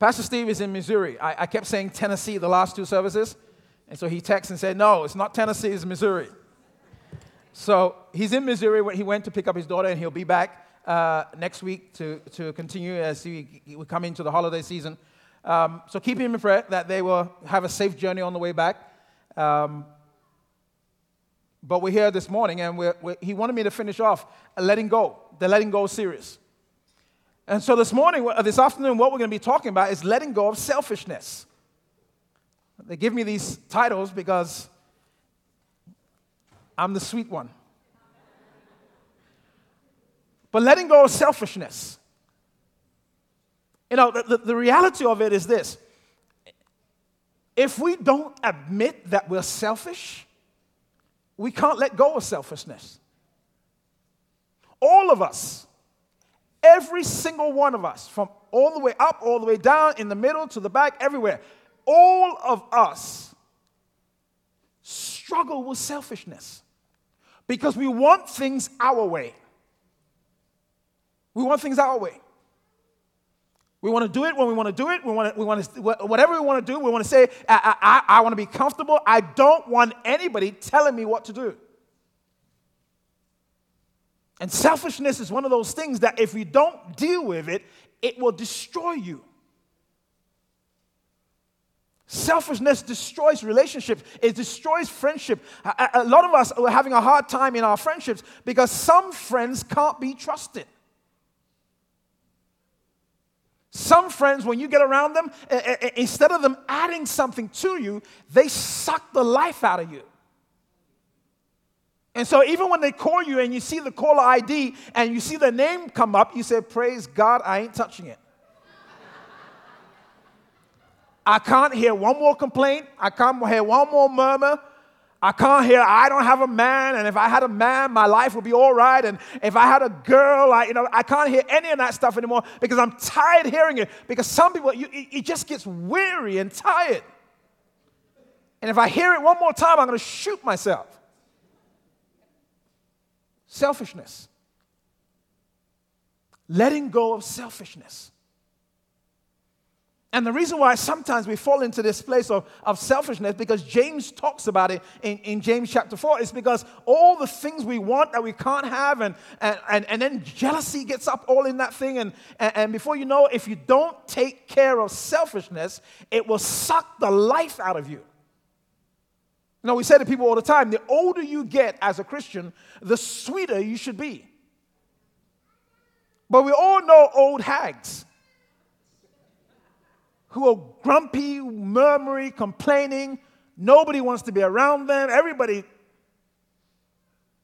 Pastor Steve is in Missouri. I kept saying Tennessee the last two services. And so he texted and said, no, it's not Tennessee, it's Missouri. So he's in Missouri where he went to pick up his daughter, and he'll be back next week to continue as we come into the holiday season. So keep him in prayer that they will have a safe journey on the way back. But we're here this morning, and he wanted me to finish off letting go, the letting go series. And so this afternoon, what we're going to be talking about is letting go of selfishness. They give me these titles because I'm the sweet one. But letting go of selfishness. You know, the reality of it is this. If we don't admit that we're selfish, we can't let go of selfishness. All of us, every single one of us, from all the way up, all the way down, in the middle, to the back, everywhere, all of us struggle with selfishness because we want things our way. We want things our way. We want to do it when we want to do it. We want to whatever we want to do. We want to say, I want to be comfortable. I don't want anybody telling me what to do. And selfishness is one of those things that if you don't deal with it, it will destroy you. Selfishness destroys relationships. It destroys friendship. A lot of us are having a hard time in our friendships because some friends can't be trusted. Some friends, when you get around them, instead of them adding something to you, they suck the life out of you. And so even when they call you and you see the caller ID and you see the name come up, you say, praise God, I ain't touching it. I can't hear one more complaint. I can't hear one more murmur. I can't hear, I don't have a man, and if I had a man, my life would be all right, and if I had a girl, I can't hear any of that stuff anymore because I'm tired hearing it. Because some people, it just gets weary and tired. And if I hear it one more time, I'm going to shoot myself. Selfishness. Letting go of selfishness. And the reason why sometimes we fall into this place of selfishness, because James talks about it in James chapter 4, is because all the things we want that we can't have, and then jealousy gets up all in that thing. And before you know, if you don't take care of selfishness, it will suck the life out of you. You know, we say to people all the time, the older you get as a Christian, the sweeter you should be. But we all know old hags who are grumpy, murmuring, complaining. Nobody wants to be around them. Everybody.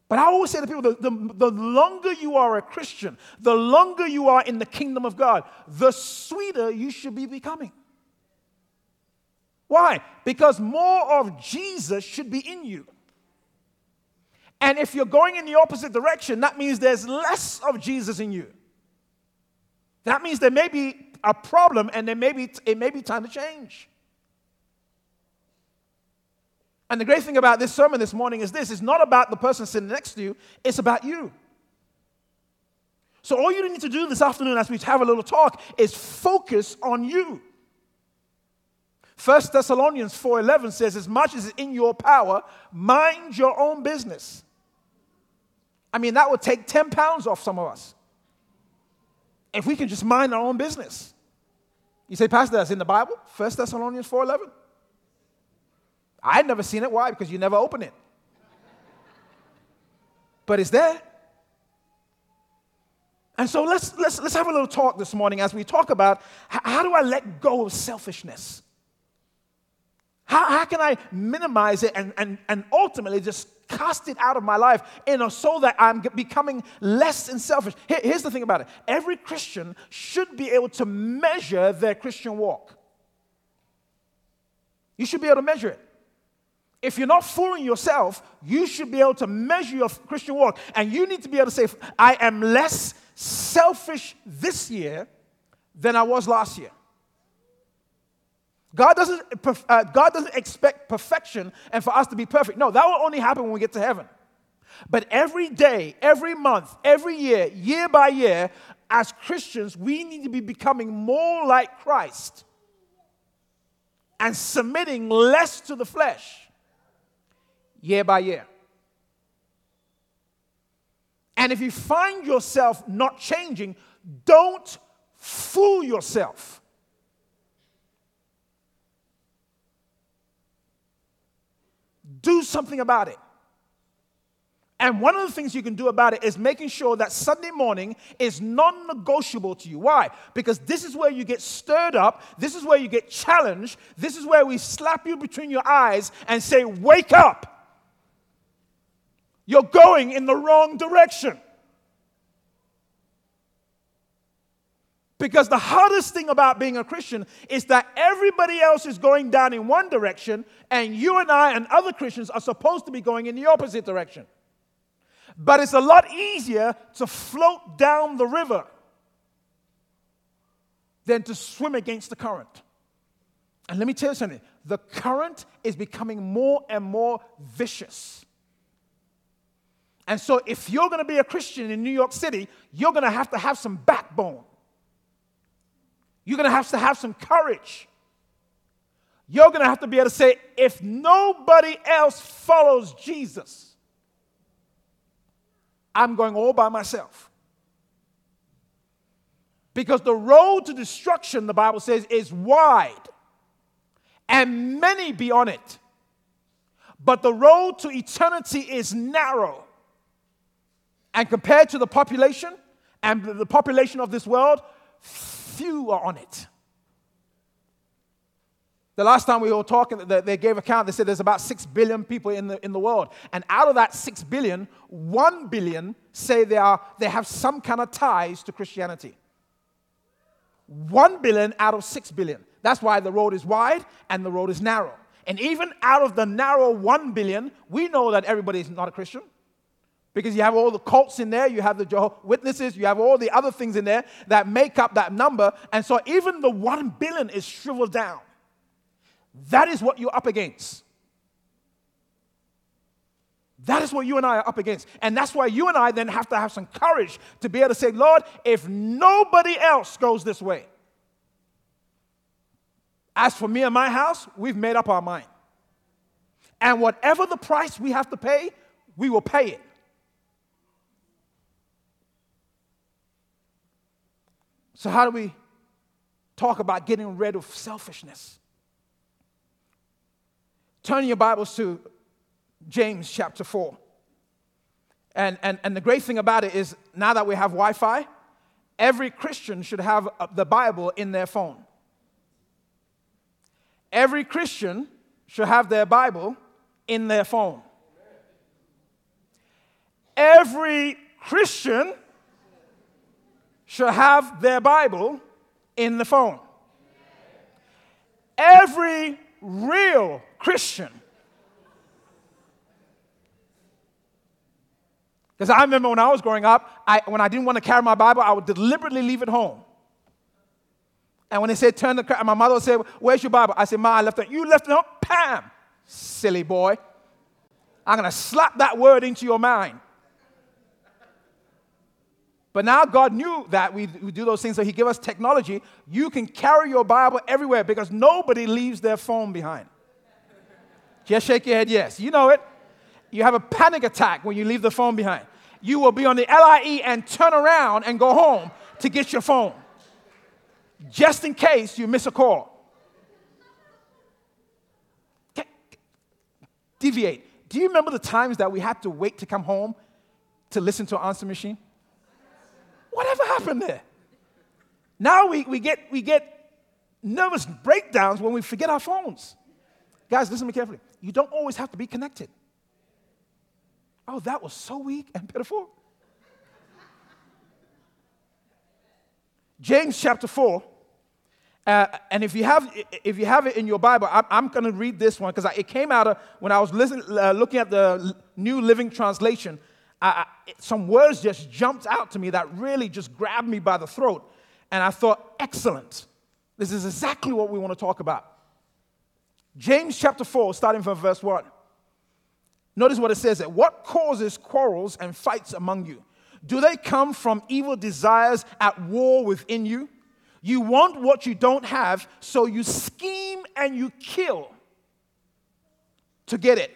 But I always say to people, the longer you are a Christian, the longer you are in the kingdom of God, the sweeter you should be becoming. Why? Because more of Jesus should be in you. And if you're going in the opposite direction, that means there's less of Jesus in you. That means there may be a problem, and it may be time to change. And the great thing about this sermon this morning is this: it's not about the person sitting next to you, it's about you. So all you need to do this afternoon as we have a little talk is focus on you. 1 Thessalonians 4:11 says, as much as is in your power, mind your own business. I mean, that would take 10 pounds off some of us. If we can just mind our own business. You say, Pastor, that's in the Bible? 1 Thessalonians 4:11. I'd never seen it. Why? Because you never open it. But it's there. And so let's have a little talk this morning as we talk about how do I let go of selfishness? How can I minimize it and ultimately just cast it out of my life, so that I'm becoming less and selfish? Here's the thing about it. Every Christian should be able to measure their Christian walk. You should be able to measure it. If you're not fooling yourself, you should be able to measure your Christian walk. And you need to be able to say, I am less selfish this year than I was last year. God doesn't expect perfection and for us to be perfect. No, that will only happen when we get to heaven. But every day, every month, every year, year by year, as Christians, we need to be becoming more like Christ and submitting less to the flesh year by year. And if you find yourself not changing, don't fool yourself. Do something about it. And one of the things you can do about it is making sure that Sunday morning is non-negotiable to you. Why? Because this is where you get stirred up. This is where you get challenged. This is where we slap you between your eyes and say, wake up. You're going in the wrong direction. Because the hardest thing about being a Christian is that everybody else is going down in one direction, and you and I and other Christians are supposed to be going in the opposite direction. But it's a lot easier to float down the river than to swim against the current. And let me tell you something. The current is becoming more and more vicious. And so if you're going to be a Christian in New York City, you're going to have some backbone. You're going to have some courage. You're going to have to be able to say, if nobody else follows Jesus, I'm going all by myself. Because the road to destruction, the Bible says, is wide, and many be on it. But the road to eternity is narrow. And compared to the population and the population of this world, few are on it. The last time we were talking, they gave a count. They said there's about 6 billion people in the world. And out of that 6 billion, 1 billion say they have some kind of ties to Christianity. 1 billion out of 6 billion. That's why the road is wide and the road is narrow. And even out of the narrow 1 billion, we know that everybody is not a Christian. Because you have all the cults in there, you have the Jehovah's Witnesses, you have all the other things in there that make up that number. And so even the 1 billion is shriveled down. That is what you're up against. That is what you and I are up against. And that's why you and I then have to have some courage to be able to say, Lord, if nobody else goes this way, as for me and my house, we've made up our mind. And whatever the price we have to pay, we will pay it. So how do we talk about getting rid of selfishness? Turn your Bibles to James chapter 4. And the great thing about it is now that we have Wi-Fi, every Christian should have the Bible in their phone. Every Christian should have their Bible in their phone. Every Christian should have their Bible in the phone. Every real Christian. Because I remember when I was growing up, when I didn't want to carry my Bible, I would deliberately leave it home. And when they said, turn the crack, my mother would say, where's your Bible? I said, Ma, I left it. You left it home? Pam! Silly boy. I'm going to slap that word into your mind. But now God knew that we do those things, so he gave us technology. You can carry your Bible everywhere because nobody leaves their phone behind. Just shake your head yes. You know it. You have a panic attack when you leave the phone behind. You will be on the LIE and turn around and go home to get your phone. Just in case you miss a call. Deviate. Do you remember the times that we had to wait to come home to listen to an answer machine? Whatever happened there? Now we get nervous breakdowns when we forget our phones. Guys, listen to me carefully. You don't always have to be connected. Oh, that was so weak and pitiful. James chapter 4, and if you have it in your Bible, I'm going to read this one because it came out of when I was looking at the New Living Translation. Some words just jumped out to me that really just grabbed me by the throat. And I thought, excellent. This is exactly what we want to talk about. James chapter 4, starting from verse 1. Notice what it says there. What causes quarrels and fights among you? Do they come from evil desires at war within you? You want what you don't have, so you scheme and you kill to get it.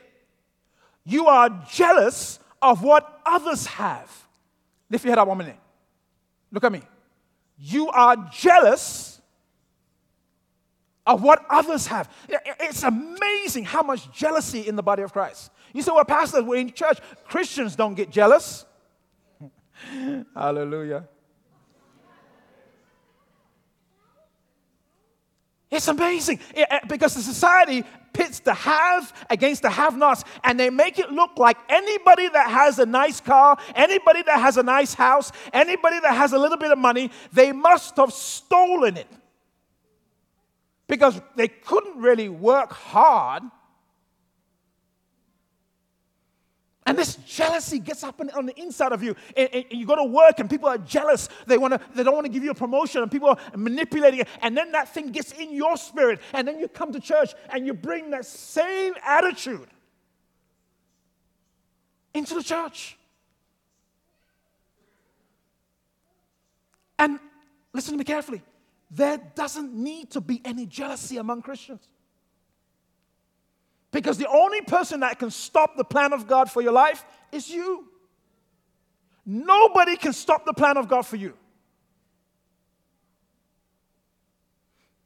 You are jealous of what others have. Lift your head up 1 minute. Look at me. You are jealous of what others have. It's amazing how much jealousy in the body of Christ. You say, well, Pastor, we're in church. Christians don't get jealous. Hallelujah. It's amazing because the society pits the have against the have-nots, and they make it look like anybody that has a nice car, anybody that has a nice house, anybody that has a little bit of money, they must have stolen it because they couldn't really work hard. And this jealousy gets up on the inside of you. And you go to work and people are jealous. They don't want to give you a promotion, and people are manipulating it. And then that thing gets in your spirit. And then you come to church and you bring that same attitude into the church. And listen to me carefully. There doesn't need to be any jealousy among Christians. Because the only person that can stop the plan of God for your life is you. Nobody can stop the plan of God for you.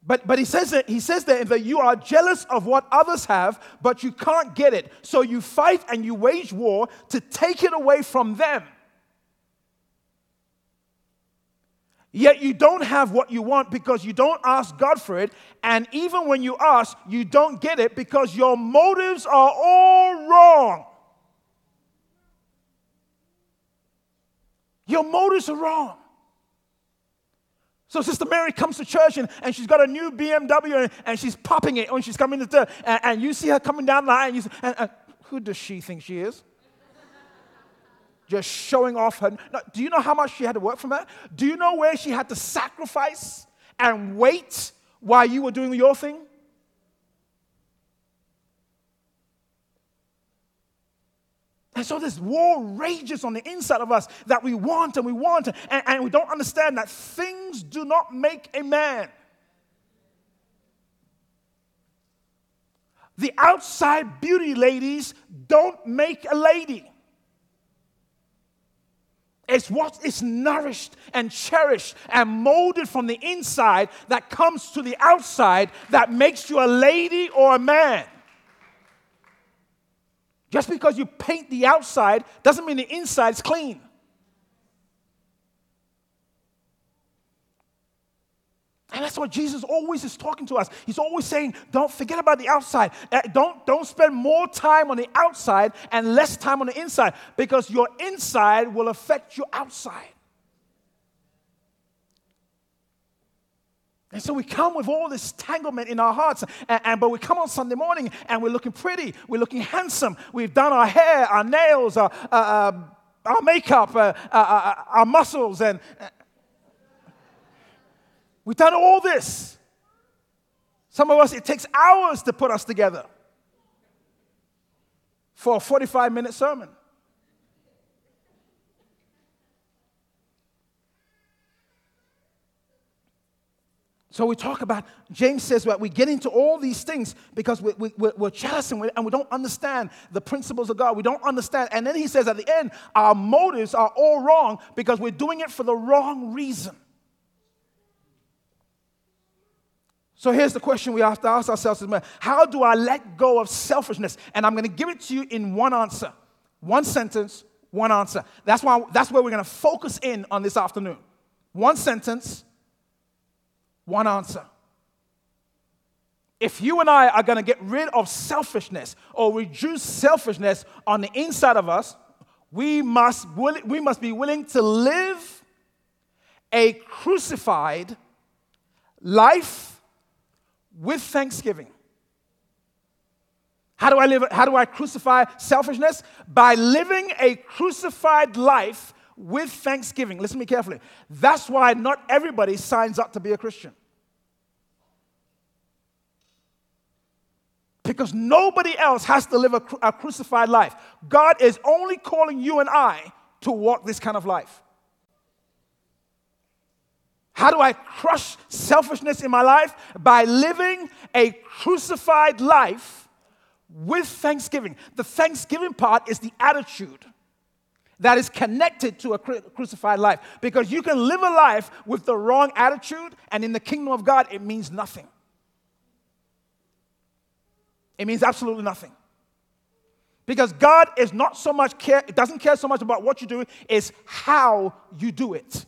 But he says that you are jealous of what others have, but you can't get it. So you fight and you wage war to take it away from them. Yet you don't have what you want because you don't ask God for it. And even when you ask, you don't get it because your motives are all wrong. Your motives are wrong. So Sister Mary comes to church and she's got a new BMW and she's popping it when she's coming to church. And you see her coming down the aisle and who does she think she is? Just showing off her. Now, do you know how much she had to work from her? Do you know where she had to sacrifice and wait while you were doing your thing? And so this war rages on the inside of us that we want and we want, and we don't understand that things do not make a man. The outside beauty ladies don't make a lady. It's what is nourished and cherished and molded from the inside that comes to the outside that makes you a lady or a man. Just because you paint the outside doesn't mean the inside's clean. And that's what Jesus always is talking to us. He's always saying, don't forget about the outside. Don't spend more time on the outside and less time on the inside, because your inside will affect your outside. And so we come with all this entanglement in our hearts, but we come on Sunday morning and we're looking pretty, we're looking handsome, we've done our hair, our nails, our makeup, our muscles, and... We've done all this. Some of us, it takes hours to put us together for a 45-minute sermon. So we talk about, James says that we get into all these things because we're jealous and we don't understand the principles of God. We don't understand. And then he says at the end, our motives are all wrong because we're doing it for the wrong reason. So here's the question we have to ask ourselves. How do I let go of selfishness? And I'm going to give it to you in one answer. One sentence, one answer. That's where we're going to focus in on this afternoon. One sentence, one answer. If you and I are going to get rid of selfishness or reduce selfishness on the inside of us, we must be willing to live a crucified life with thanksgiving. How do I live? How do I crucify selfishness? By living a crucified life with thanksgiving. Listen to me carefully. That's why not everybody signs up to be a Christian. Because nobody else has to live a crucified life. God is only calling you and I to walk this kind of life? How do I crush selfishness in my life? By living a crucified life with thanksgiving. The thanksgiving part is the attitude that is connected to a crucified life. Because you can live a life with the wrong attitude, and in the kingdom of God, it means nothing. It means absolutely nothing. Because God is not so much doesn't care so much about what you do, it's how you do it.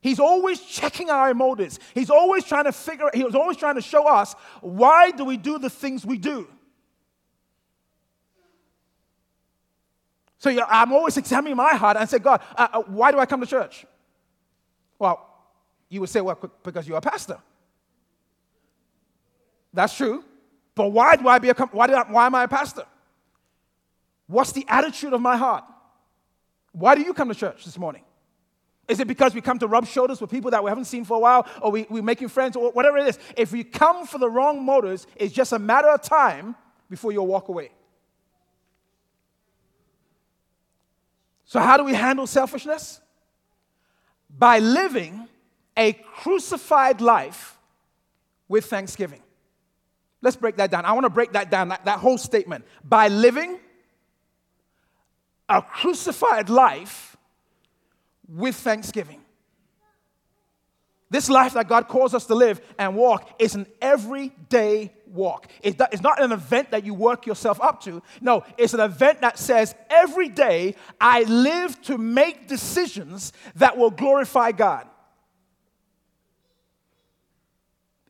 He's always checking our motives. He's always trying to he's always trying to show us, why do we do the things we do? So I'm always examining my heart and say, God, why do I come to church? Well, you would say, well, because you're a pastor. That's true. But why do I why am I a pastor? What's the attitude of my heart? Why do you come to church this morning? Is it because we come to rub shoulders with people that we haven't seen for a while, or we're making friends, or whatever it is? If we come for the wrong motives, it's just a matter of time before you'll walk away. So how do we handle selfishness? By living a crucified life with thanksgiving. Let's break that down. I want to break that down, that whole statement. By living a crucified life with thanksgiving. This life that God calls us to live and walk is an everyday walk. It's not an event that you work yourself up to. No, it's an event that says, every day I live to make decisions that will glorify God.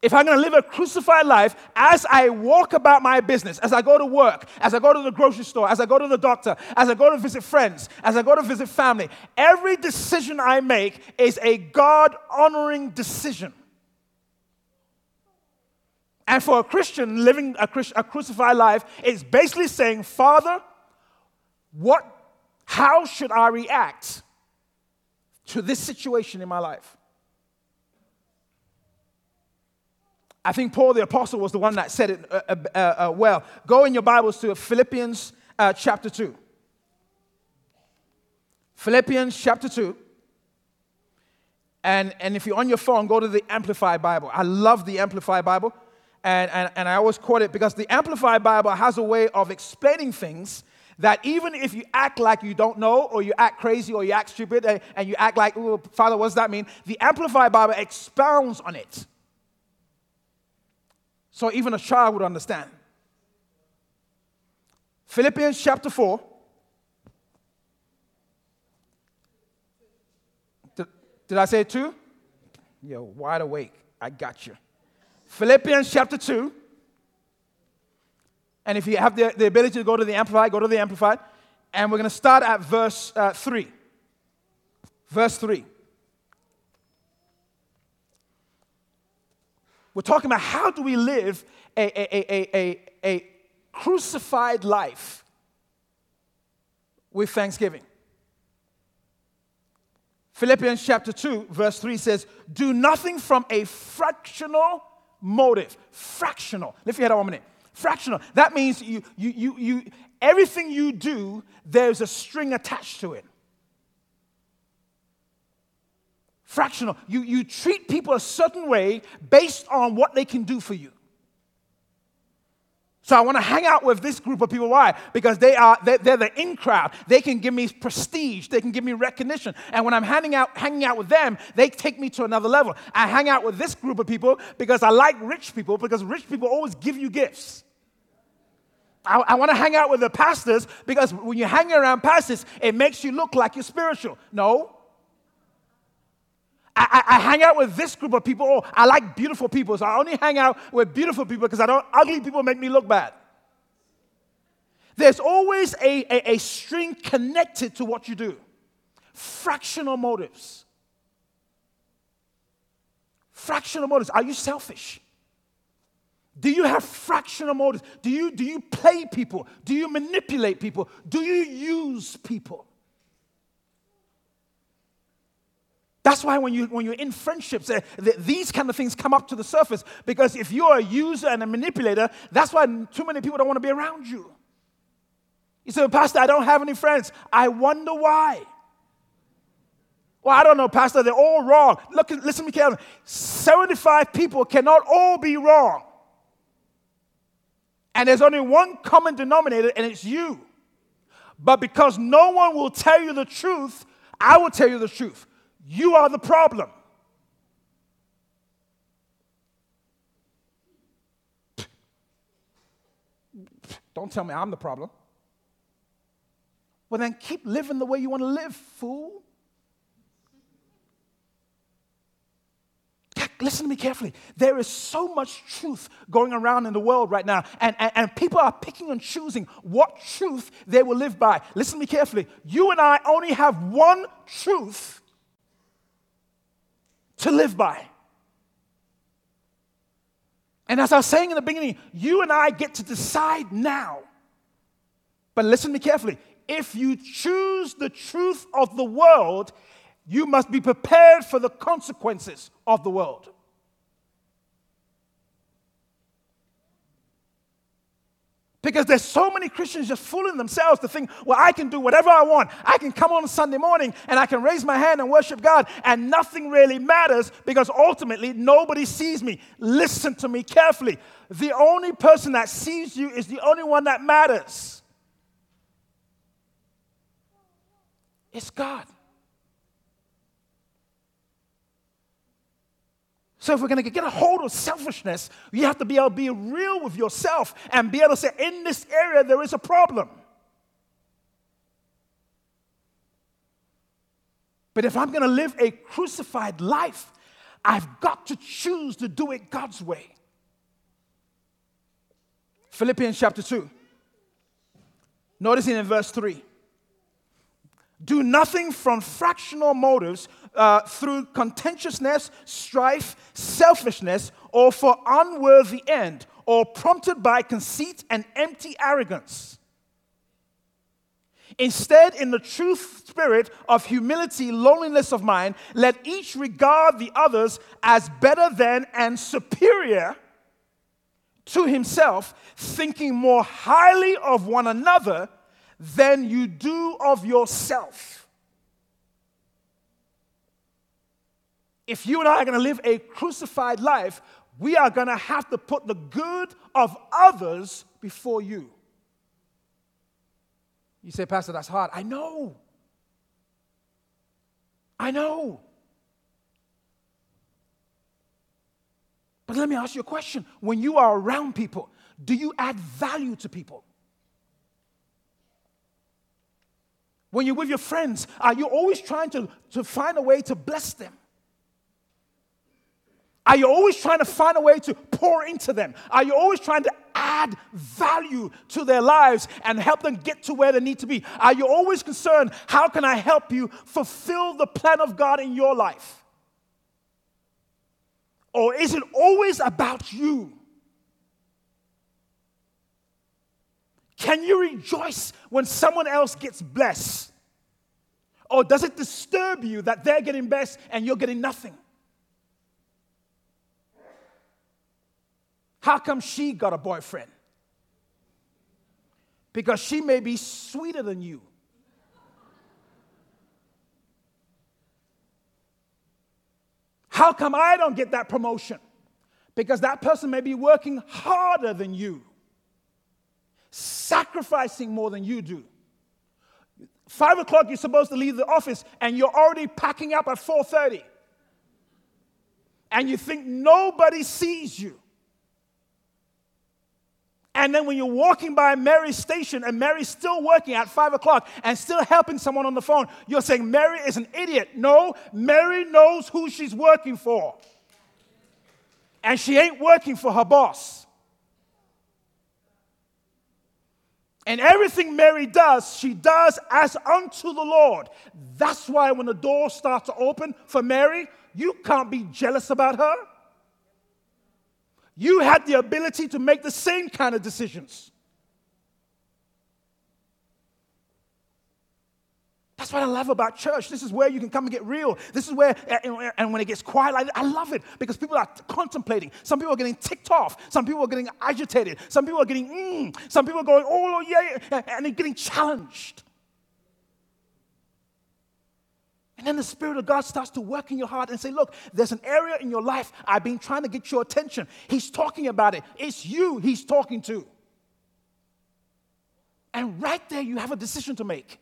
If I'm going to live a crucified life, as I walk about my business, as I go to work, as I go to the grocery store, as I go to the doctor, as I go to visit friends, as I go to visit family, every decision I make is a God-honoring decision. And for a Christian, living a crucified life is basically saying, Father, how should I react to this situation in my life? I think Paul the Apostle was the one that said it well. Go in your Bibles to Philippians chapter 2. Philippians chapter 2. And if you're on your phone, go to the Amplified Bible. I love the Amplified Bible. And I always quote it because the Amplified Bible has a way of explaining things that even if you act like you don't know, or you act crazy, or you act stupid, and you act like, oh, Father, what does that mean? The Amplified Bible expounds on it. So even a child would understand. Philippians chapter 4. Did I say 2? You're wide awake. I got you. Philippians chapter 2. And if you have the ability to go to the Amplified, go to the Amplified. And we're going to start at verse 3. Verse 3. We're talking about how do we live a crucified life with thanksgiving. Philippians chapter 2, verse 3 says, do nothing from a fractional motive. Fractional. Lift your head up 1 minute. Fractional. That means you everything you do, there's a string attached to it. Fractional. You treat people a certain way based on what they can do for you. So I want to hang out with this group of people. Why? Because they're the in crowd. They can give me prestige. They can give me recognition. And when I'm hanging out with them, they take me to another level. I hang out with this group of people because I like rich people, because rich people always give you gifts. I want to hang out with the pastors because when you hang around pastors, it makes you look like you're spiritual. No. I hang out with this group of people. Oh, I like beautiful people, so I only hang out with beautiful people because ugly people make me look bad. There's always a string connected to what you do. Fractional motives. Fractional motives. Are you selfish? Do you have fractional motives? Do you play people? Do you manipulate people? Do you use people? That's why when you're in friendships, these kind of things come up to the surface. Because if you're a user and a manipulator, that's why too many people don't want to be around you. You say, Pastor, I don't have any friends. I wonder why. Well, I don't know, Pastor, they're all wrong. Look, listen to me carefully. 75 people cannot all be wrong. And there's only one common denominator, and it's you. But because no one will tell you the truth, I will tell you the truth. You are the problem. Don't tell me I'm the problem. Well, then keep living the way you want to live, fool. Listen to me carefully. There is so much truth going around in the world right now, and people are picking and choosing what truth they will live by. Listen to me carefully. You and I only have one truth to live by. And as I was saying in the beginning, you and I get to decide now. But listen to me carefully. If you choose the truth of the world, you must be prepared for the consequences of the world. Because there's so many Christians just fooling themselves to think, well, I can do whatever I want. I can come on Sunday morning and I can raise my hand and worship God, and nothing really matters because ultimately nobody sees me. Listen to me carefully. The only person that sees you is the only one that matters. It's God. So if we're going to get a hold of selfishness, you have to be able to be real with yourself and be able to say, in this area, there is a problem. But if I'm going to live a crucified life, I've got to choose to do it God's way. Philippians chapter 2. Notice in verse 3. Do nothing from fractional motives through contentiousness, strife, selfishness, or for unworthy end, or prompted by conceit and empty arrogance. Instead, in the true spirit of humility, lowliness of mind, let each regard the others as better than and superior to himself, thinking more highly of one another than you do of yourself. If you and I are going to live a crucified life, we are going to have to put the good of others before you. You say, Pastor, that's hard. I know. But let me ask you a question. When you are around people, do you add value to people? When you're with your friends, are you always trying to find a way to bless them? Are you always trying to find a way to pour into them? Are you always trying to add value to their lives and help them get to where they need to be? Are you always concerned, how can I help you fulfill the plan of God in your life? Or is it always about you? Can you rejoice when someone else gets blessed? Or does it disturb you that they're getting blessed and you're getting nothing? How come she got a boyfriend? Because she may be sweeter than you. How come I don't get that promotion? Because that person may be working harder than you, sacrificing more than you do. 5 o'clock, you're supposed to leave the office, and you're already packing up at 4:30. And you think nobody sees you. And then when you're walking by Mary's station, and Mary's still working at 5 o'clock and still helping someone on the phone, you're saying, Mary is an idiot. No, Mary knows who she's working for. And she ain't working for her boss. And everything Mary does, she does as unto the Lord. That's why when the door starts to open for Mary, you can't be jealous about her. You had the ability to make the same kind of decisions. That's what I love about church. This is where you can come and get real. This is where, and when it gets quiet like that, I love it because people are contemplating. Some people are getting ticked off. Some people are getting agitated. Some people are getting, Some people are going, oh, yeah, and they're getting challenged. And then the Spirit of God starts to work in your heart and say, look, there's an area in your life I've been trying to get your attention. He's talking about it. It's you he's talking to. And right there, you have a decision to make.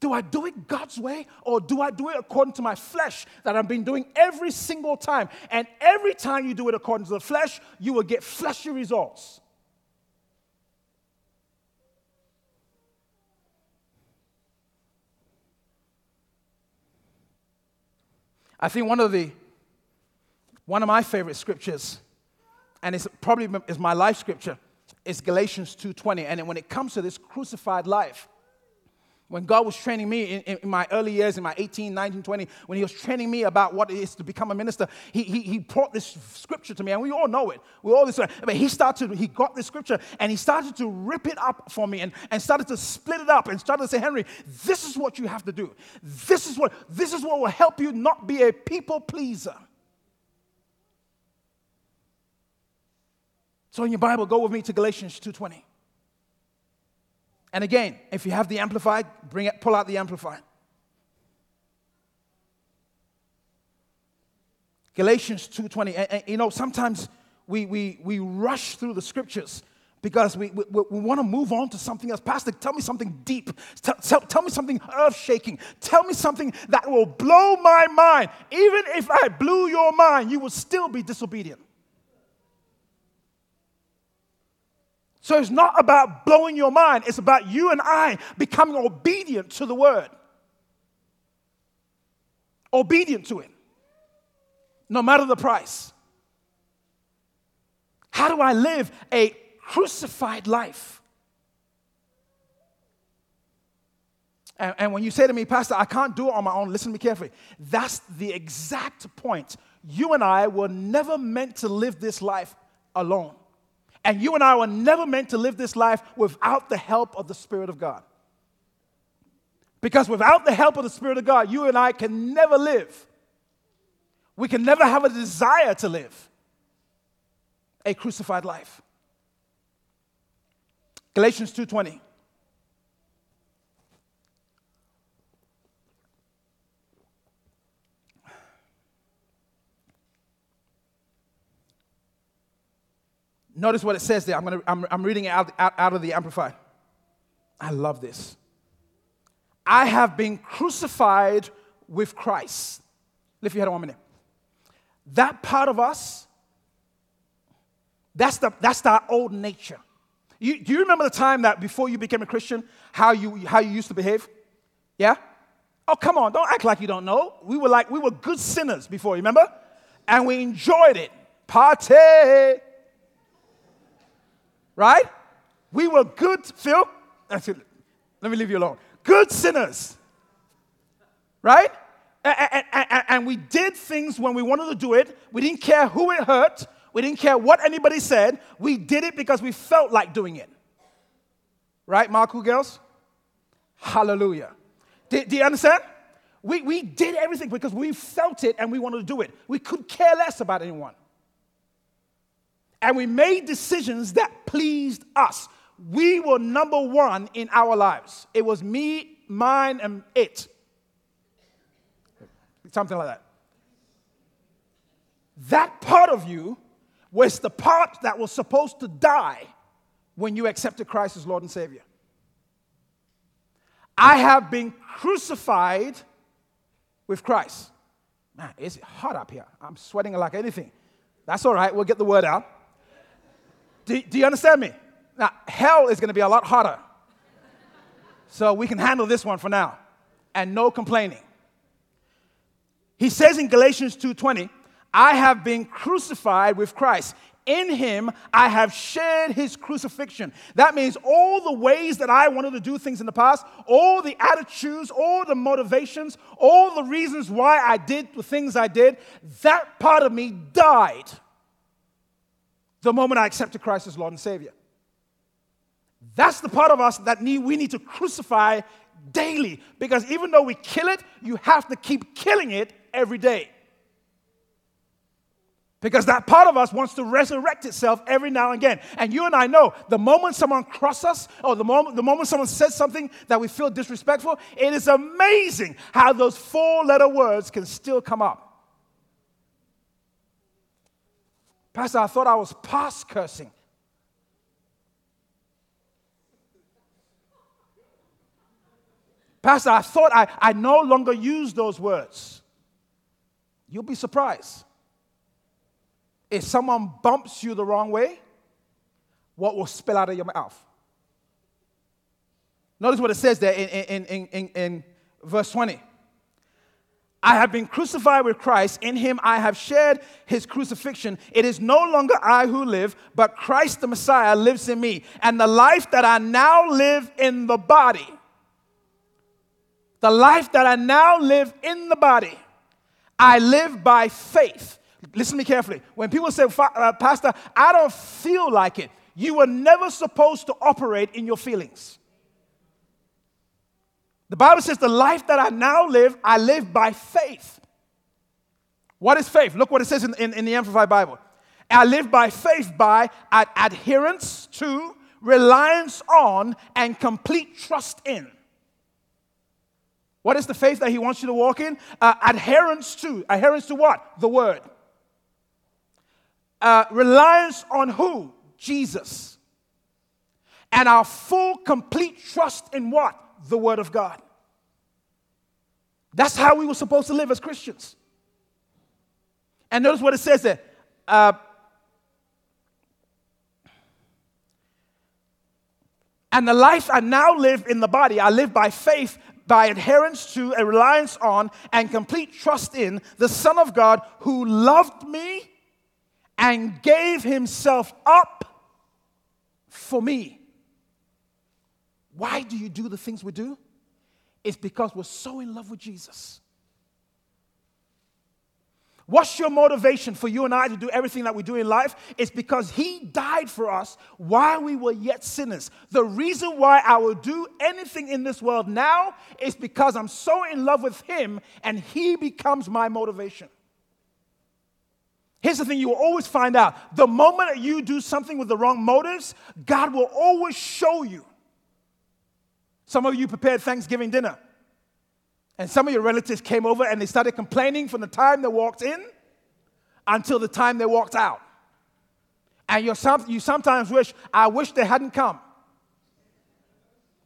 Do I do it God's way, or do I do it according to my flesh that I've been doing every single time? And every time you do it according to the flesh, you will get fleshy results. I think one of my favorite scriptures, and it's probably is my life scripture, is Galatians 2:20. And when it comes to this crucified life, when God was training me in my early years, in my 18, 19, 20, when he was training me about what it is to become a minister, he brought this scripture to me, and we all know it. He got this scripture, and he started to rip it up for me and started to split it up and started to say, Henry, this is what you have to do. This is what will help you not be a people pleaser. So in your Bible, go with me to Galatians 2:20. And again, if you have the Amplified, pull out the Amplified. Galatians 2:20. And you know, sometimes we rush through the scriptures because we want to move on to something else. Pastor, tell me something deep. Tell me something earth-shaking. Tell me something that will blow my mind. Even if I blew your mind, you will still be disobedient. So it's not about blowing your mind. It's about you and I becoming obedient to the word. Obedient to it. No matter the price. How do I live a crucified life? And when you say to me, Pastor, I can't do it on my own, listen to me carefully. That's the exact point. You and I were never meant to live this life alone. And you and I were never meant to live this life without the help of the Spirit of God. Because without the help of the Spirit of God, you and I can never live. We can never have a desire to live a crucified life. Galatians 2:20. Notice what it says there. I'm reading it out of the Amplified. I love this. I have been crucified with Christ. Lift your head 1 minute. That part of us, that's our old nature. Do you remember the time that before you became a Christian, how you used to behave? Yeah? Oh, come on, don't act like you don't know. We were good sinners before, remember? And we enjoyed it. Party. Right? We were good, Phil. Let me leave you alone. Good sinners. Right? And we did things when we wanted to do it. We didn't care who it hurt. We didn't care what anybody said. We did it because we felt like doing it. Right, Marco girls? Hallelujah. Do you understand? We did everything because we felt it and we wanted to do it. We could care less about anyone. And we made decisions that pleased us. We were number one in our lives. It was me, mine, and it. Something like that. That part of you was the part that was supposed to die when you accepted Christ as Lord and Savior. I have been crucified with Christ. Man, it's hot up here. I'm sweating like anything. That's all right. We'll get the word out. Do you understand me? Now, hell is going to be a lot hotter. So we can handle this one for now. And no complaining. He says in Galatians 2:20, I have been crucified with Christ. In him, I have shared his crucifixion. That means all the ways that I wanted to do things in the past, all the attitudes, all the motivations, all the reasons why I did the things I did, that part of me died the moment I accepted Christ as Lord and Savior. That's the part of us that we need to crucify daily. Because even though we kill it, you have to keep killing it every day. Because that part of us wants to resurrect itself every now and again. And you and I know the moment someone crosses us, or the moment someone says something that we feel disrespectful, it is amazing how those four-letter words can still come up. Pastor, I thought I was past cursing. Pastor, I thought I no longer use those words. You'll be surprised. If someone bumps you the wrong way, what will spill out of your mouth? Notice what it says there in verse 20. I have been crucified with Christ. In him I have shared his crucifixion. It is no longer I who live, but Christ the Messiah lives in me. And the life that I now live in the body, I live by faith. Listen to me carefully. When people say, Pastor, I don't feel like it, you were never supposed to operate in your feelings. The Bible says the life that I now live, I live by faith. What is faith? Look what it says in the Amplified Bible. I live by faith by adherence to, reliance on, and complete trust in. What is the faith that he wants you to walk in? Adherence to what? The Word. Reliance on who? Jesus. And our full, complete trust in what? The Word of God. That's how we were supposed to live as Christians. And notice what it says there. And the life I now live in the body, I live by faith, by adherence to, a reliance on, and complete trust in the Son of God who loved me and gave himself up for me. Why do you do the things we do? It's because we're so in love with Jesus. What's your motivation for you and I to do everything that we do in life? It's because he died for us while we were yet sinners. The reason why I will do anything in this world now is because I'm so in love with him and he becomes my motivation. Here's the thing you will always find out. The moment that you do something with the wrong motives, God will always show you. Some of you prepared Thanksgiving dinner, and some of your relatives came over and they started complaining from the time they walked in until the time they walked out. And you sometimes wish, I wish they hadn't come.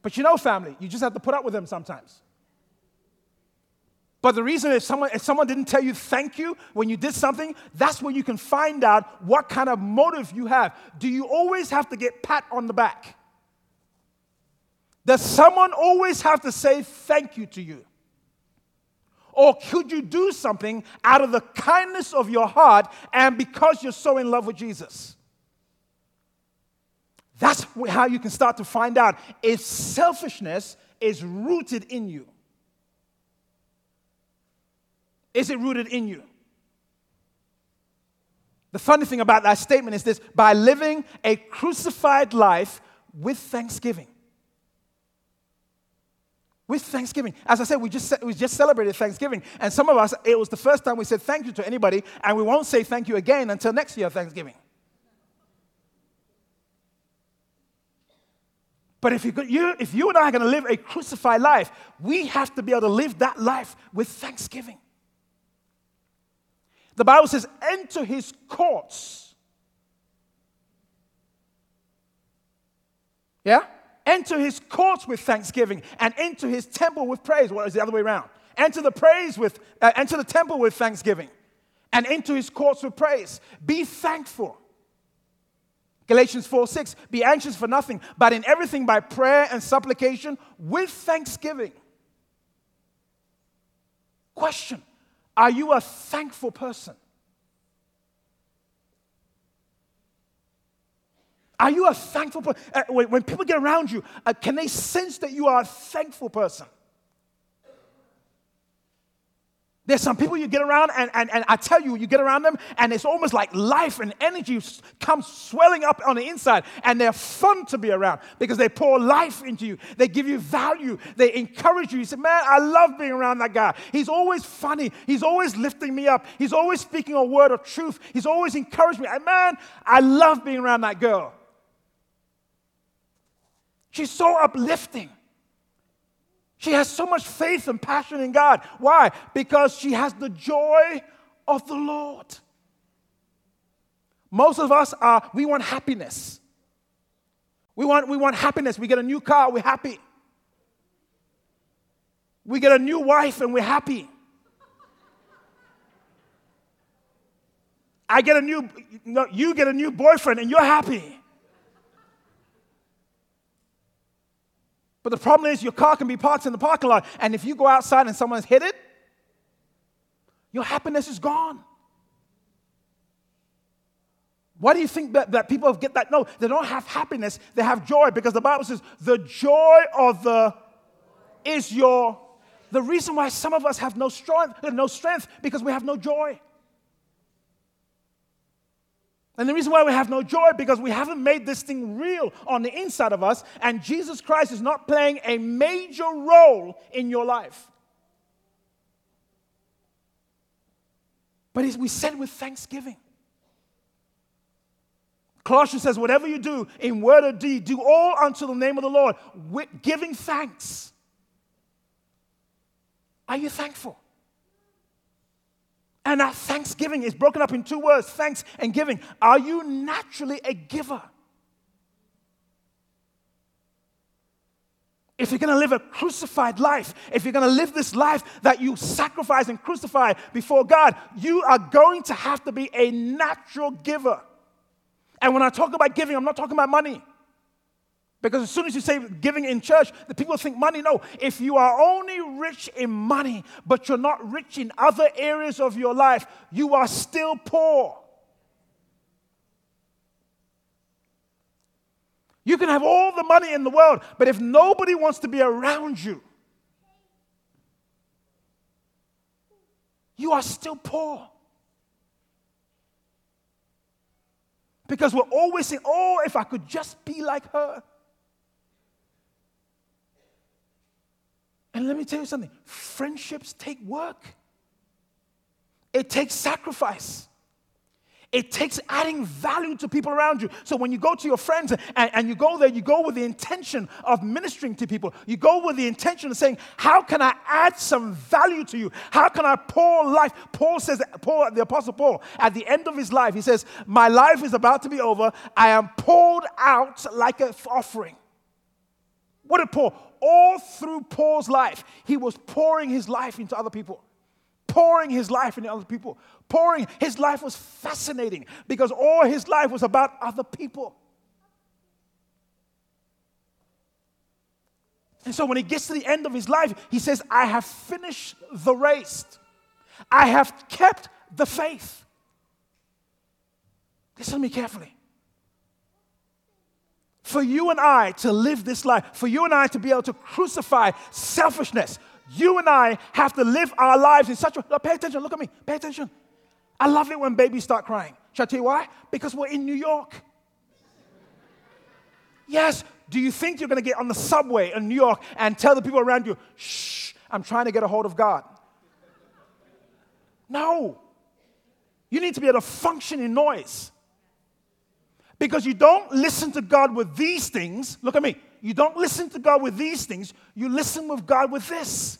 But you know, family, you just have to put up with them sometimes. But the reason is if someone didn't tell you thank you when you did something, that's when you can find out what kind of motive you have. Do you always have to get pat on the back? Does someone always have to say thank you to you? Or could you do something out of the kindness of your heart and because you're so in love with Jesus? That's how you can start to find out if selfishness is rooted in you. Is it rooted in you? The funny thing about that statement is this: by living a crucified life with thanksgiving. With thanksgiving. As I said, we just celebrated Thanksgiving. And some of us, it was the first time we said thank you to anybody, and we won't say thank you again until next year Thanksgiving. But if you and I are going to live a crucified life, we have to be able to live that life with thanksgiving. The Bible says, enter his courts. Yeah? Enter his courts with thanksgiving and enter his temple with praise. Well, it's the other way around. Enter the temple with thanksgiving and enter his courts with praise. Be thankful. Galatians 4:6, be anxious for nothing, but in everything by prayer and supplication with thanksgiving. Question. Are you a thankful person? Are you a thankful person? When people get around you, can they sense that you are a thankful person? There's some people you get around, and I tell you, you get around them, and it's almost like life and energy comes swelling up on the inside, and they're fun to be around because they pour life into you. They give you value. They encourage you. You say, man, I love being around that guy. He's always funny. He's always lifting me up. He's always speaking a word of truth. He's always encouraged me. And man, I love being around that girl. She's so uplifting. She has so much faith and passion in God. Why? Because she has the joy of the Lord. Most of us we want happiness. We want happiness. We get a new car, we're happy. We get a new wife and we're happy. You get a new boyfriend and you're happy. But the problem is your car can be parked in the parking lot, and if you go outside and someone's hit it, your happiness is gone. Why do you think that people get that? No, they don't have happiness, they have joy, because the Bible says the joy of the is your... The reason why some of us have no strength because we have no joy. And the reason why we have no joy because we haven't made this thing real on the inside of us, and Jesus Christ is not playing a major role in your life. But we said with thanksgiving. Colossians says, whatever you do, in word or deed, do all unto the name of the Lord, with giving thanks. Are you thankful? And that thanksgiving is broken up in two words, thanks and giving. Are you naturally a giver? If you're going to live a crucified life, if you're going to live this life that you sacrifice and crucify before God, you are going to have to be a natural giver. And when I talk about giving, I'm not talking about money. Because as soon as you say giving in church, the people think money. No, if you are only rich in money, but you're not rich in other areas of your life, you are still poor. You can have all the money in the world, but if nobody wants to be around you, you are still poor. Because we're always saying, oh, if I could just be like her. And let me tell you something, friendships take work. It takes sacrifice. It takes adding value to people around you. So when you go to your friends and you go there, you go with the intention of ministering to people. You go with the intention of saying, how can I add some value to you? How can I pour life? The Apostle Paul, at the end of his life, he says, my life is about to be over. I am poured out like an offering. What did Paul? All through Paul's life, he was pouring his life into other people. Pouring his life into other people. Pouring his life was fascinating because all his life was about other people. And so when he gets to the end of his life, he says, I have finished the race. I have kept the faith. Listen to me carefully. For you and I to live this life, for you and I to be able to crucify selfishness, you and I have to live our lives in such a way. Pay attention, look at me, pay attention. I love it when babies start crying. Shall I tell you why? Because we're in New York. Yes, do you think you're going to get on the subway in New York and tell the people around you, shh, I'm trying to get a hold of God? No. You need to be able to function in noise. Because you don't listen to God with these things. Look at me. You don't listen to God with these things. You listen with God with this.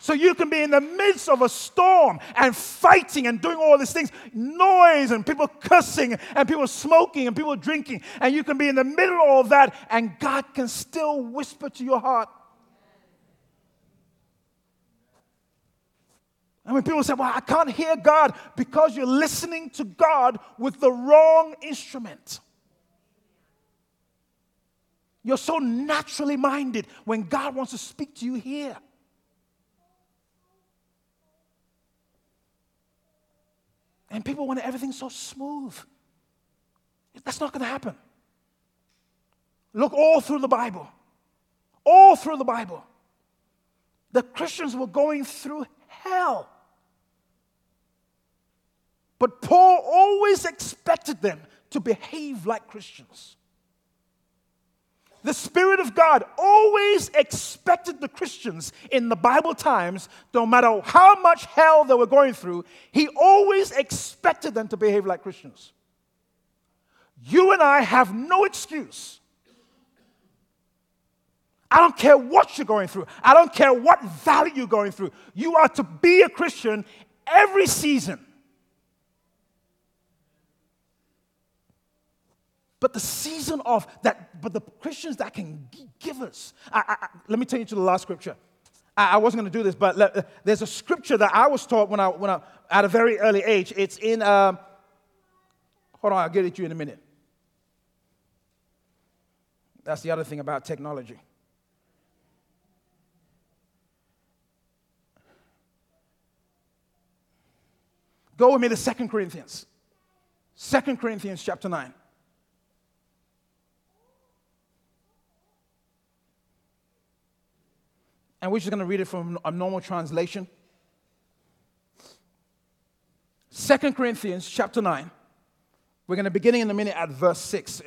So you can be in the midst of a storm and fighting and doing all these things. Noise and people cursing and people smoking and people drinking. And you can be in the middle of all that and God can still whisper to your heart. And when people say, well, I can't hear God, because you're listening to God with the wrong instrument. You're so naturally minded when God wants to speak to you here. And people want everything so smooth. That's not going to happen. Look all through the Bible. All through the Bible. The Christians were going through hell. But Paul always expected them to behave like Christians. The Spirit of God always expected the Christians in the Bible times, no matter how much hell they were going through, he always expected them to behave like Christians. You and I have no excuse. I don't care what you're going through. I don't care what valley you're going through. You are to be a Christian every season. But the season of that, but the Christians that can give us. Let me take you to the last scripture. I wasn't going to do this, but there's a scripture that I was taught when I at a very early age. It's in. Hold on, I'll get it to you in a minute. That's the other thing about technology. Go with me to 2 Corinthians. 2 Corinthians chapter 9. And we're just going to read it from a normal translation. 2 Corinthians chapter 9. We're going to begin in a minute at verse 6.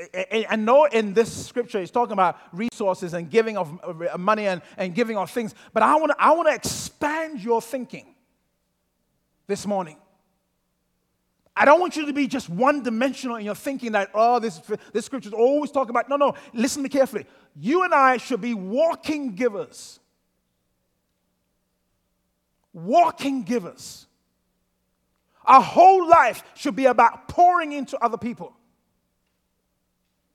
I know in this scripture it's talking about resources and giving of money and giving of things. But I want to expand your thinking this morning. I don't want you to be just one-dimensional in your thinking that, oh, this scripture is always talking about. No, listen to me carefully. You and I should be walking givers. Walking givers. Our whole life should be about pouring into other people.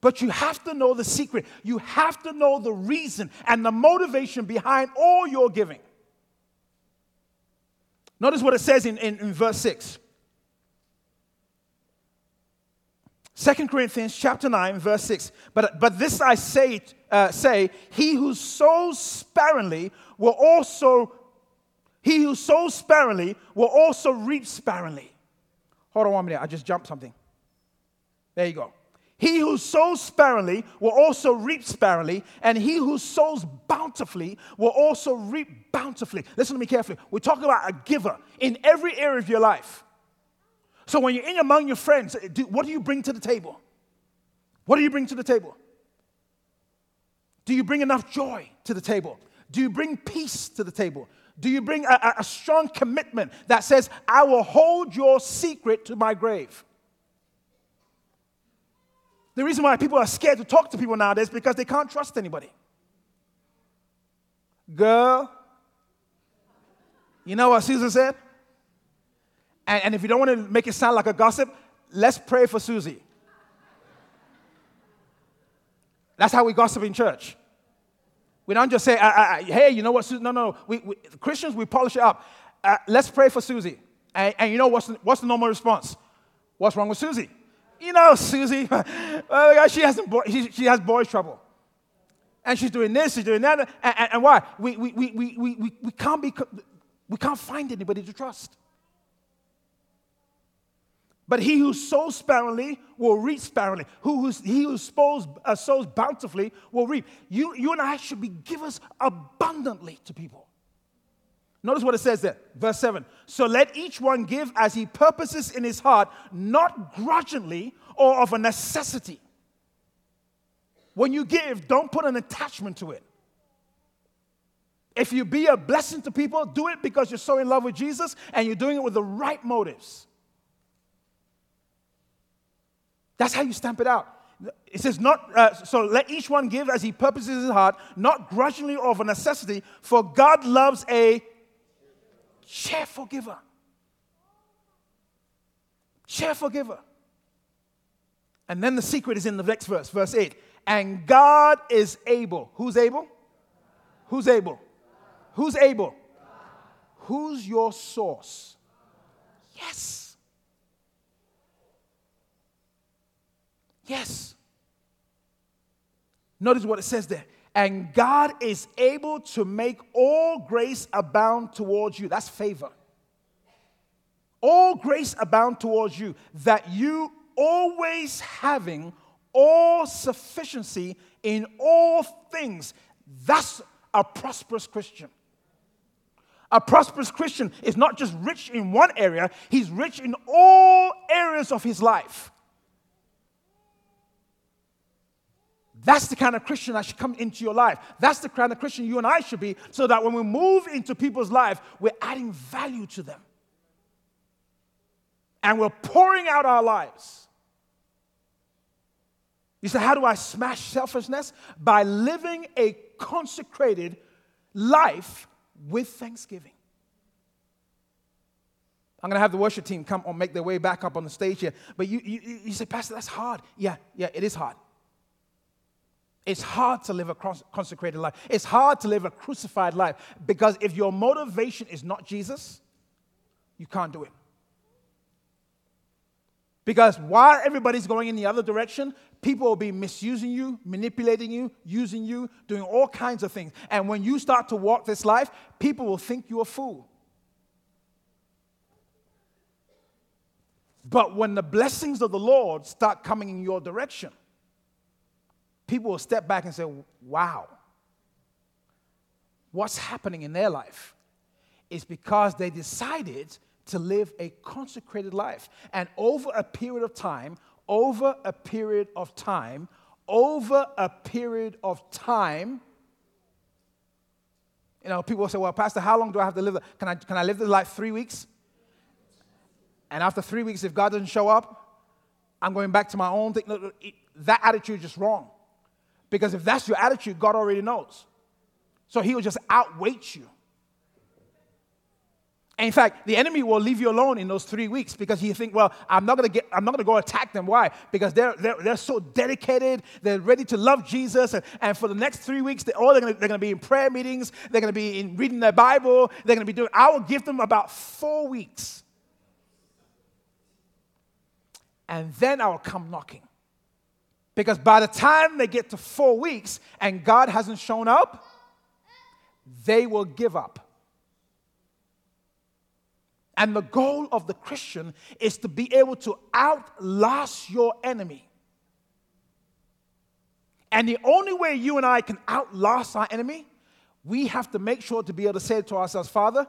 But you have to know the secret. You have to know the reason and the motivation behind all your giving. Notice what it says in verse 6. 2 Corinthians chapter 9, verse 6. But this I say, he who sows sparingly will also reap sparingly. Hold on one minute, I just jumped something. There you go. He who sows sparingly will also reap sparingly, and he who sows bountifully will also reap bountifully. Listen to me carefully. We're talking about a giver in every area of your life. So when you're in among your friends, what do you bring to the table? What do you bring to the table? Do you bring enough joy to the table? Do you bring peace to the table? Do you bring a strong commitment that says, I will hold your secret to my grave? The reason why people are scared to talk to people nowadays is because they can't trust anybody. Girl, you know what Susan said? And if you don't want to make it sound like a gossip, let's pray for Susie. That's how we gossip in church. We don't just say, hey, you know what, Susie? No. We Christians, we polish it up. Let's pray for Susie. And you know what's the normal response? What's wrong with Susie? You know, Susie, she has boys' trouble. And she's doing this, she's doing that. And why? We can't find anybody to trust. But he who sows sparingly will reap sparingly. He who sows bountifully will reap. You and I should be givers abundantly to people. Notice what it says there, verse 7. So let each one give as he purposes in his heart, not grudgingly or of a necessity. When you give, don't put an attachment to it. If you be a blessing to people, do it because you're so in love with Jesus and you're doing it with the right motives. That's how you stamp it out. It says, so let each one give as he purposes in his heart, not grudgingly or of a necessity, for God loves a cheerful giver. Cheerful giver. And then the secret is in the next verse, verse 8. And God is able. Who's able? Who's able? Who's able? Who's your source? Yes. Yes. Notice what it says there. And God is able to make all grace abound towards you. That's favor. All grace abound towards you, that you always having all sufficiency in all things. That's a prosperous Christian. A prosperous Christian is not just rich in one area, he's rich in all areas of his life. That's the kind of Christian that should come into your life. That's the kind of Christian you and I should be, so that when we move into people's lives, we're adding value to them. And we're pouring out our lives. You say, how do I smash selfishness? By living a consecrated life with thanksgiving. I'm going to have the worship team come or make their way back up on the stage here. But you say, Pastor, that's hard. Yeah, it is hard. It's hard to live a consecrated life. It's hard to live a crucified life, because if your motivation is not Jesus, you can't do it. Because while everybody's going in the other direction, people will be misusing you, manipulating you, using you, doing all kinds of things. And when you start to walk this life, people will think you're a fool. But when the blessings of the Lord start coming in your direction, people will step back and say, wow, what's happening in their life is because they decided to live a consecrated life. And over a period of time, you know, people will say, well, Pastor, how long do I have to live? Can I live this life 3 weeks? And after 3 weeks, if God doesn't show up, I'm going back to my own thing. Look, that attitude is just wrong. Because if that's your attitude, God already knows. So he will just outweight you. And in fact, the enemy will leave you alone in those 3 weeks, because he think, well, I'm not gonna go attack them. Why? Because they're so dedicated, they're ready to love Jesus, and for the next 3 weeks, they're gonna be in prayer meetings, they're gonna be in reading their Bible, they're gonna be doing. I will give them about 4 weeks. And then I will come knocking. Because by the time they get to 4 weeks and God hasn't shown up, they will give up. And the goal of the Christian is to be able to outlast your enemy. And the only way you and I can outlast our enemy, we have to make sure to be able to say to ourselves, Father,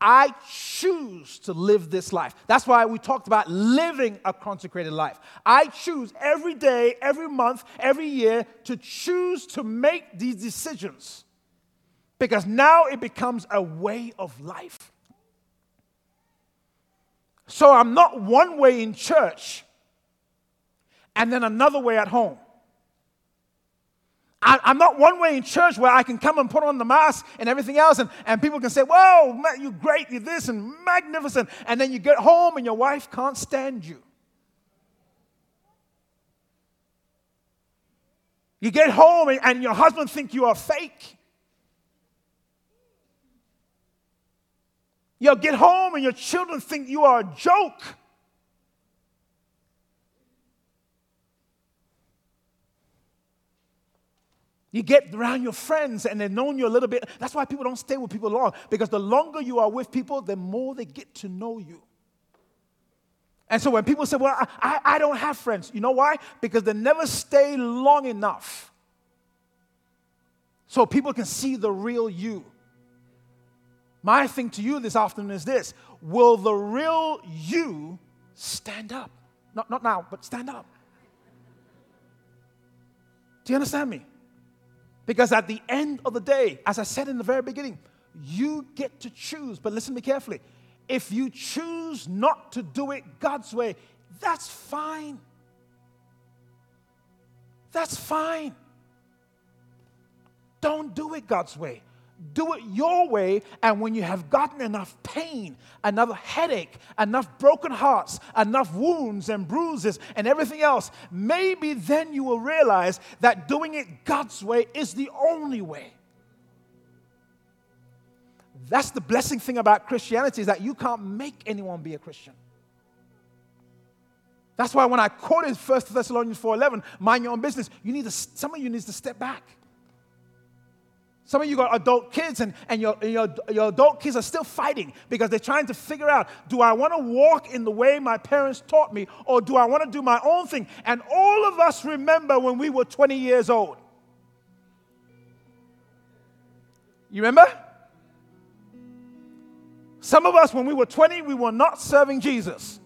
I choose to live this life. That's why we talked about living a consecrated life. I choose every day, every month, every year to choose to make these decisions, because now it becomes a way of life. So I'm not one way in church and then another way at home. I'm not one way in church where I can come and put on the mask and everything else, and people can say, whoa, you're great, you're this and magnificent. And then you get home and your wife can't stand you. You get home and your husband thinks you are fake. You get home and your children think you are a joke. You get around your friends and they've known you a little bit. That's why people don't stay with people long, because the longer you are with people, the more they get to know you. And so when people say, well, I don't have friends, you know why? Because they never stay long enough so people can see the real you. My thing to you this afternoon is this: will the real you stand up? Not now, but stand up. Do you understand me? Because at the end of the day, as I said in the very beginning, you get to choose. But listen to me carefully. If you choose not to do it God's way, that's fine. That's fine. Don't do it God's way. Do it your way, and when you have gotten enough pain, enough headache, enough broken hearts, enough wounds and bruises and everything else, maybe then you will realize that doing it God's way is the only way. That's the blessing thing about Christianity, is that you can't make anyone be a Christian. That's why when I quoted 1 Thessalonians 4:11, mind your own business, some of you need to step back. Some of you got adult kids, and your adult kids are still fighting because they're trying to figure out, do I want to walk in the way my parents taught me, or do I want to do my own thing? And all of us remember when we were 20 years old. You remember? Some of us, when we were 20, we were not serving Jesus.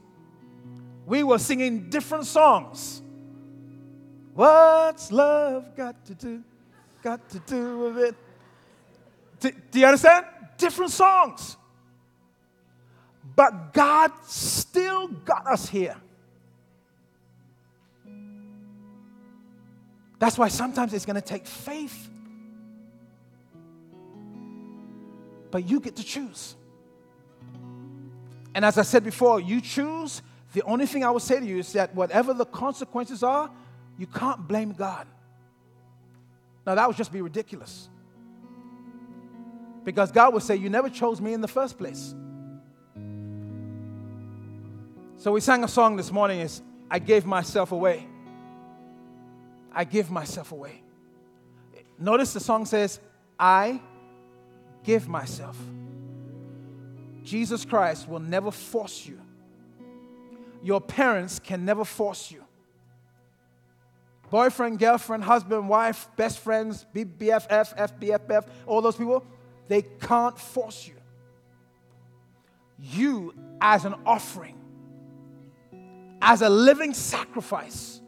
We were singing different songs. What's love got to do with it? Do you understand? Different songs. But God still got us here. That's why sometimes it's going to take faith. But you get to choose. And as I said before, you choose. The only thing I would say to you is that whatever the consequences are, you can't blame God. Now, that would just be ridiculous. Because God would say, you never chose me in the first place. So we sang a song this morning, is I gave myself away. I give myself away. Notice the song says, I give myself. Jesus Christ will never force you. Your parents can never force you. Boyfriend, girlfriend, husband, wife, best friends, BFF, FBFF, all those people, they can't force you. You, as an offering, as a living sacrifice,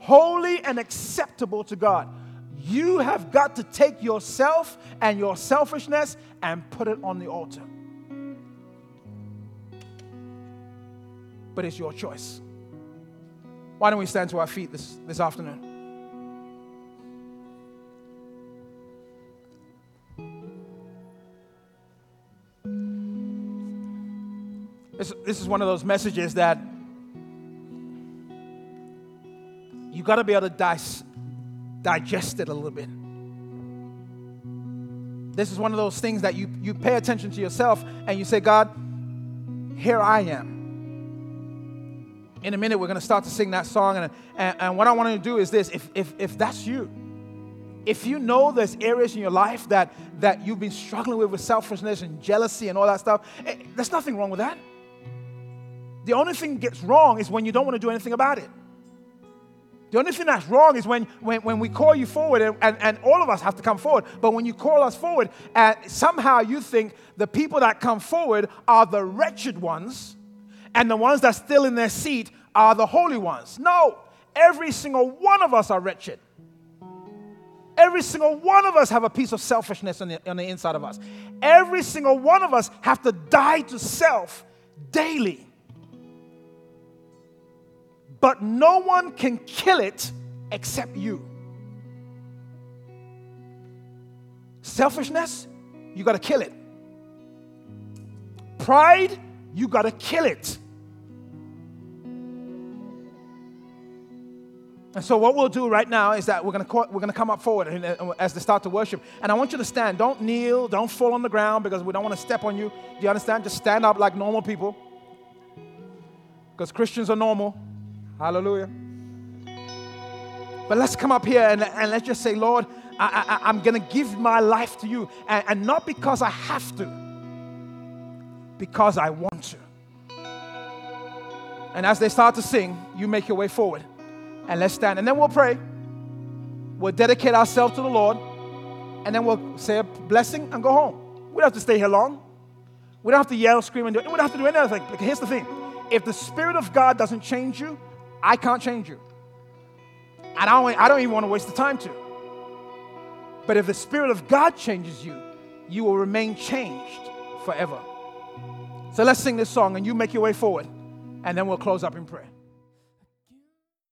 holy and acceptable to God, you have got to take yourself and your selfishness and put it on the altar. But it's your choice. Why don't we stand to our feet this afternoon? This is one of those messages that you got to be able to digest it a little bit. This is one of those things that you pay attention to yourself and you say, God, here I am. In a minute, we're going to start to sing that song. And what I want to do is this. If that's you, if you know there's areas in your life that you've been struggling with selfishness and jealousy and all that stuff, there's nothing wrong with that. The only thing that gets wrong is when you don't want to do anything about it. The only thing that's wrong is when we call you forward, and all of us have to come forward. But when you call us forward, somehow you think the people that come forward are the wretched ones, and the ones that's still in their seat are the holy ones. No, every single one of us are wretched. Every single one of us have a piece of selfishness on the inside of us. Every single one of us have to die to self daily. But no one can kill it except you. Selfishness, you got to kill it. Pride, you got to kill it. And so what we'll do right now is that we're going to come up forward as they start to worship. And I want you to stand. Don't kneel. Don't fall on the ground because we don't want to step on you. Do you understand? Just stand up like normal people because Christians are normal. Hallelujah. But let's come up here and let's just say, Lord, I'm going to give my life to you. And not because I have to, because I want to. And as they start to sing, you make your way forward. And let's stand. And then we'll pray. We'll dedicate ourselves to the Lord. And then we'll say a blessing and go home. We don't have to stay here long. We don't have to yell, scream, and do it. We don't have to do anything. Here's the thing. If the Spirit of God doesn't change you, I can't change you. And I don't even want to waste the time to. But if the Spirit of God changes you, you will remain changed forever. So let's sing this song and you make your way forward. And then we'll close up in prayer.